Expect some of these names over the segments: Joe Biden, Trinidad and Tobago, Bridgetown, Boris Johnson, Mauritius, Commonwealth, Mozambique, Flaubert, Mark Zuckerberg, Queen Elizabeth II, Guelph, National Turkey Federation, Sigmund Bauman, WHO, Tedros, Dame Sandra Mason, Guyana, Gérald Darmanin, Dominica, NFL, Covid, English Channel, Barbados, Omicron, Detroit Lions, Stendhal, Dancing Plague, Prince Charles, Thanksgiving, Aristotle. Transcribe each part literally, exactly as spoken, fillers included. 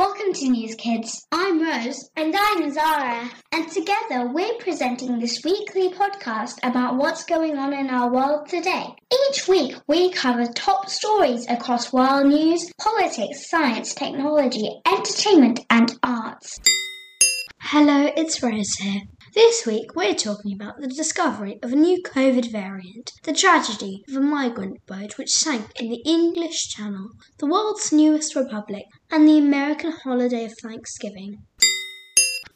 Welcome to News Kids. I'm Rose. And I'm Zara. And together we're presenting this weekly podcast about what's going on in our world today. Each week we cover top stories across world news, politics, science, technology, entertainment and arts. Hello, it's Rose here. This week we're talking about the discovery of a new COVID variant, the tragedy of a migrant boat which sank in the English Channel, the world's newest republic, and the American holiday of Thanksgiving.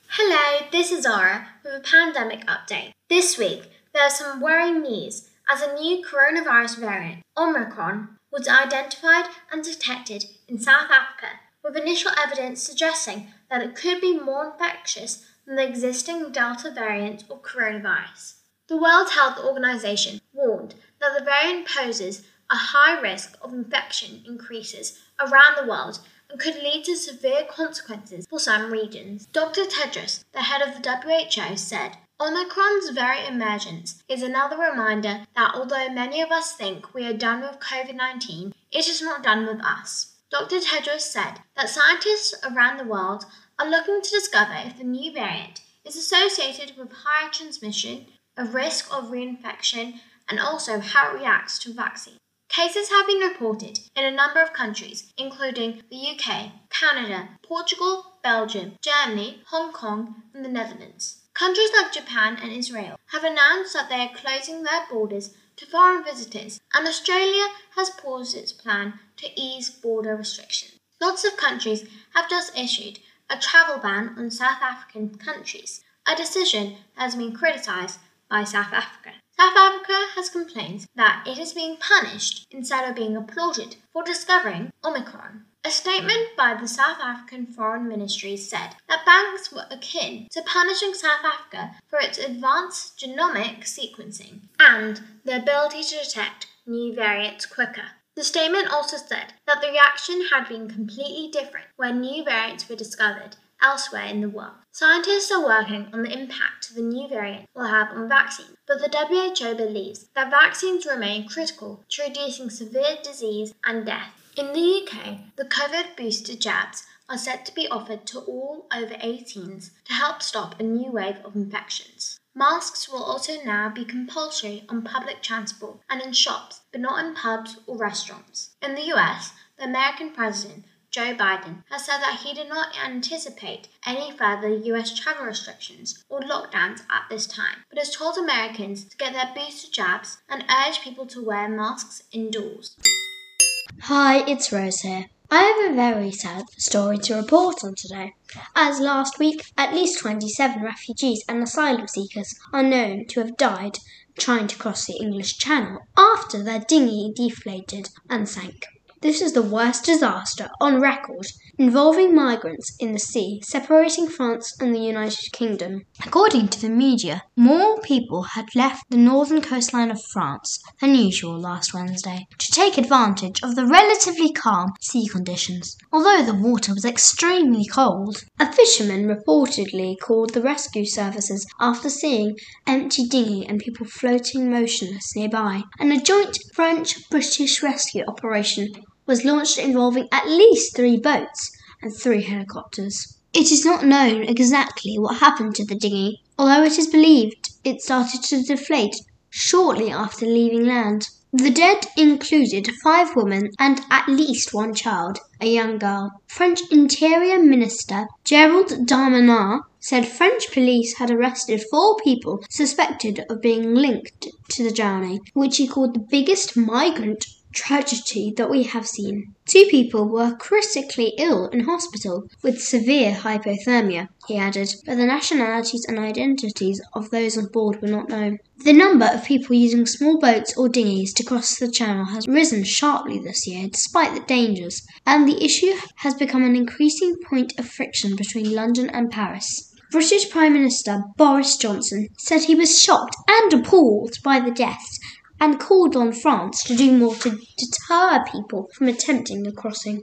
Hello, this is Zara with a pandemic update. This week there's some worrying news as a new coronavirus variant, Omicron, was identified and detected in South Africa, with initial evidence suggesting that it could be more infectious than the existing Delta variant or coronavirus. The World Health Organization warned that the variant poses a high risk of infection increases around the world and could lead to severe consequences for some regions. Doctor Tedros, the head of the W H O, said, "Omicron's very emergence is another reminder that although many of us think we are done with covid nineteen, it is not done with us." Doctor Tedros said that scientists around the world are looking to discover if the new variant is associated with higher transmission, a risk of reinfection, and also how it reacts to vaccines. Cases have been reported in a number of countries, including the U K, Canada, Portugal, Belgium, Germany, Hong Kong, and the Netherlands. Countries like Japan and Israel have announced that they are closing their borders to foreign visitors, and Australia has paused its plan to ease border restrictions. Lots of countries have just issued a travel ban on South African countries, a decision that has been criticised by South Africa. South Africa has complained that it is being punished instead of being applauded for discovering Omicron. A statement by the South African Foreign Ministry said that banks were akin to punishing South Africa for its advanced genomic sequencing and the ability to detect new variants quicker. The statement also said that the reaction had been completely different when new variants were discovered elsewhere in the world. Scientists are working on the impact the new variant will have on vaccines, but the W H O believes that vaccines remain critical to reducing severe disease and death. In the U K, the COVID booster jabs are set to be offered to all over eighteens to help stop a new wave of infections. Masks will also now be compulsory on public transport and in shops, but not in pubs or restaurants. In the U S, the American president, Joe Biden, has said that he did not anticipate any further U S travel restrictions or lockdowns at this time, but has told Americans to get their booster jabs and urged people to wear masks indoors. Hi, it's Rose here. I have a very sad story to report on today, as last week at least twenty-seven refugees and asylum seekers are known to have died trying to cross the English Channel after their dinghy deflated and sank. This is the worst disaster on record involving migrants in the sea, separating France and the United Kingdom. According to the media, more people had left the northern coastline of France than usual last Wednesday to take advantage of the relatively calm sea conditions. Although the water was extremely cold, a fisherman reportedly called the rescue services after seeing empty dinghy and people floating motionless nearby, and a joint French-British rescue operation was launched involving at least three boats and three helicopters. It is not known exactly what happened to the dinghy, although it is believed it started to deflate shortly after leaving land. The dead included five women and at least one child, a young girl. French Interior Minister Gérald Darmanin said French police had arrested four people suspected of being linked to the drowning, which he called the biggest migrant tragedy that we have seen. Two people were critically ill in hospital with severe hypothermia, he added, but the nationalities and identities of those on board were not known. The number of people using small boats or dinghies to cross the channel has risen sharply this year despite the dangers, and the issue has become an increasing point of friction between London and Paris. British Prime Minister Boris Johnson said he was shocked and appalled by the deaths and called on France to do more to deter people from attempting the crossing.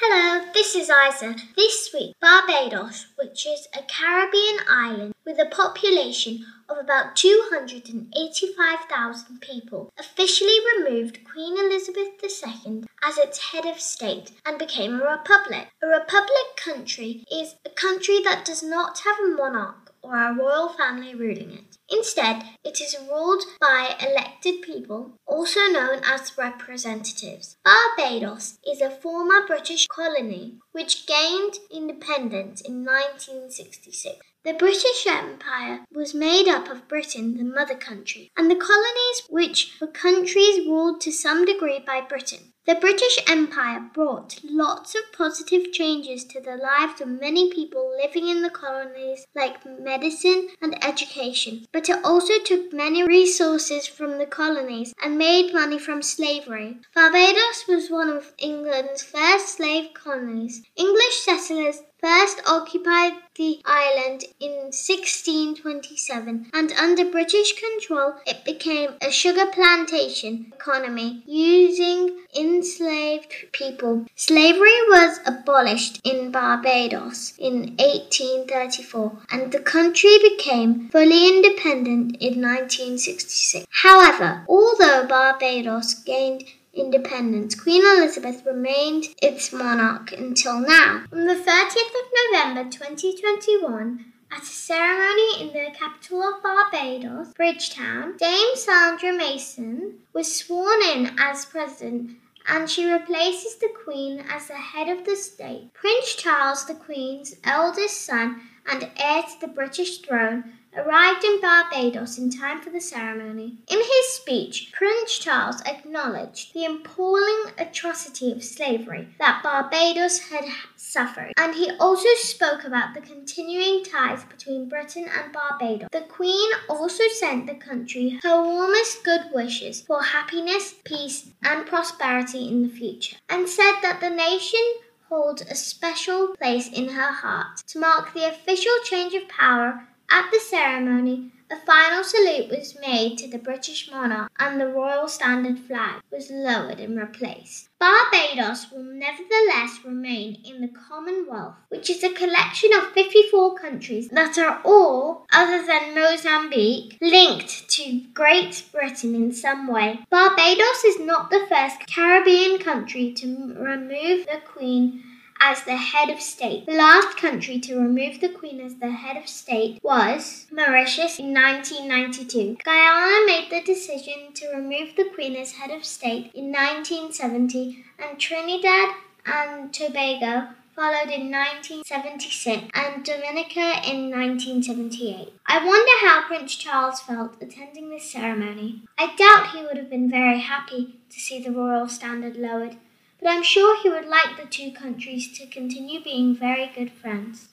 Hello, this is Isa. This week, Barbados, which is a Caribbean island with a population of about two hundred eighty-five thousand people, officially removed Queen Elizabeth the Second as its head of state and became a republic. A republic country is a country that does not have a monarch or a royal family ruling it. Instead, it is ruled by elected people, also known as representatives. Barbados is a former British colony which gained independence in nineteen sixty-six. The British Empire was made up of Britain, the mother country, and the colonies, which were countries ruled to some degree by Britain. The British Empire brought lots of positive changes to the lives of many people living in the colonies, like medicine and education, but it also took many resources from the colonies and made money from slavery. Barbados was one of England's first slave colonies. English settlers first occupied the island in sixteen twenty-seven, and under British control it became a sugar plantation economy using enslaved people. Slavery was abolished in Barbados in eighteen thirty-four, and the country became fully independent in nineteen sixty-six. However, although Barbados gained independence, Queen Elizabeth remained its monarch until now. On the thirtieth of November twenty twenty-one, at a ceremony in the capital of Barbados, Bridgetown, Dame Sandra Mason was sworn in as president, and she replaces the Queen as the head of the state. Prince Charles, the Queen's eldest son and heir to the British throne, arrived in Barbados in time for the ceremony. In his speech, Prince Charles acknowledged the appalling atrocity of slavery that Barbados had suffered, and he also spoke about the continuing ties between Britain and Barbados. The Queen also sent the country her warmest good wishes for happiness, peace, and prosperity in the future, and said that the nation holds a special place in her heart. To mark the official change of power at the ceremony, a final salute was made to the British monarch and the Royal Standard flag was lowered and replaced. Barbados will nevertheless remain in the Commonwealth, which is a collection of fifty-four countries that are all, other than Mozambique, linked to Great Britain in some way. Barbados is not the first Caribbean country to remove the Queen as the head of state. The last country to remove the Queen as the head of state was Mauritius in nineteen ninety-two. Guyana made the decision to remove the Queen as head of state in nineteen seventy, and Trinidad and Tobago followed in nineteen seventy-six and Dominica in nineteen seventy-eight. I wonder how Prince Charles felt attending this ceremony. I doubt he would have been very happy to see the royal standard lowered, but I'm sure he would like the two countries to continue being very good friends.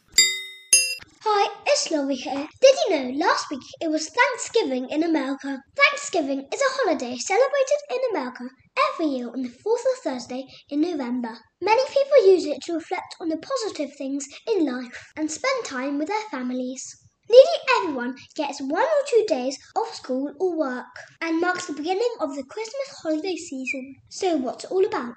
Hi, it's Laurie here. Did you know last week it was Thanksgiving in America? Thanksgiving is a holiday celebrated in America every year on the fourth or Thursday in November. Many people use it to reflect on the positive things in life and spend time with their families. Nearly everyone gets one or two days off school or work and marks the beginning of the Christmas holiday season. So what's it all about?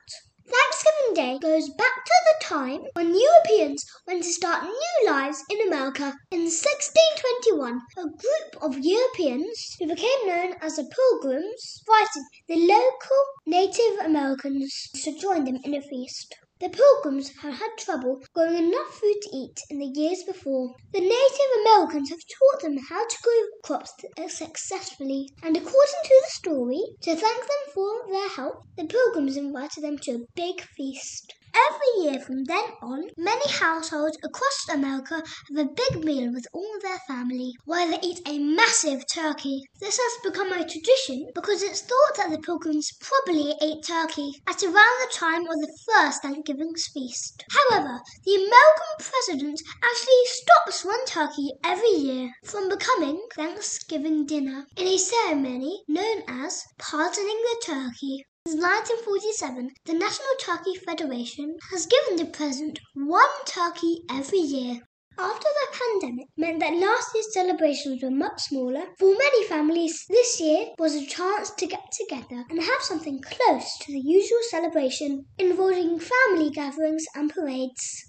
Thanksgiving Day goes back to the time when Europeans went to start new lives in America. In sixteen twenty-one, a group of Europeans who became known as the Pilgrims invited the local Native Americans to join them in a feast. The Pilgrims had had trouble growing enough food to eat in the years before. The Native Americans have taught them how to grow crops successfully, and according to the story, to thank them for their help, the Pilgrims invited them to a big feast. Every year from then on, many households across America have a big meal with all their family, where they eat a massive turkey. This has become a tradition because it's thought that the Pilgrims probably ate turkey at around the time of the first Thanksgiving's feast. However, the American president actually stops one turkey every year from becoming Thanksgiving dinner in a ceremony known as pardoning the turkey. Since nineteen forty-seven, the National Turkey Federation has given the president one turkey every year. after the pandemic meant that last year's celebrations were much smaller. For many families, this year was a chance to get together and have something close to the usual celebration involving family gatherings and parades.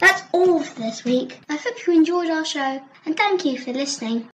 That's all for this week. I hope you enjoyed our show and thank you for listening.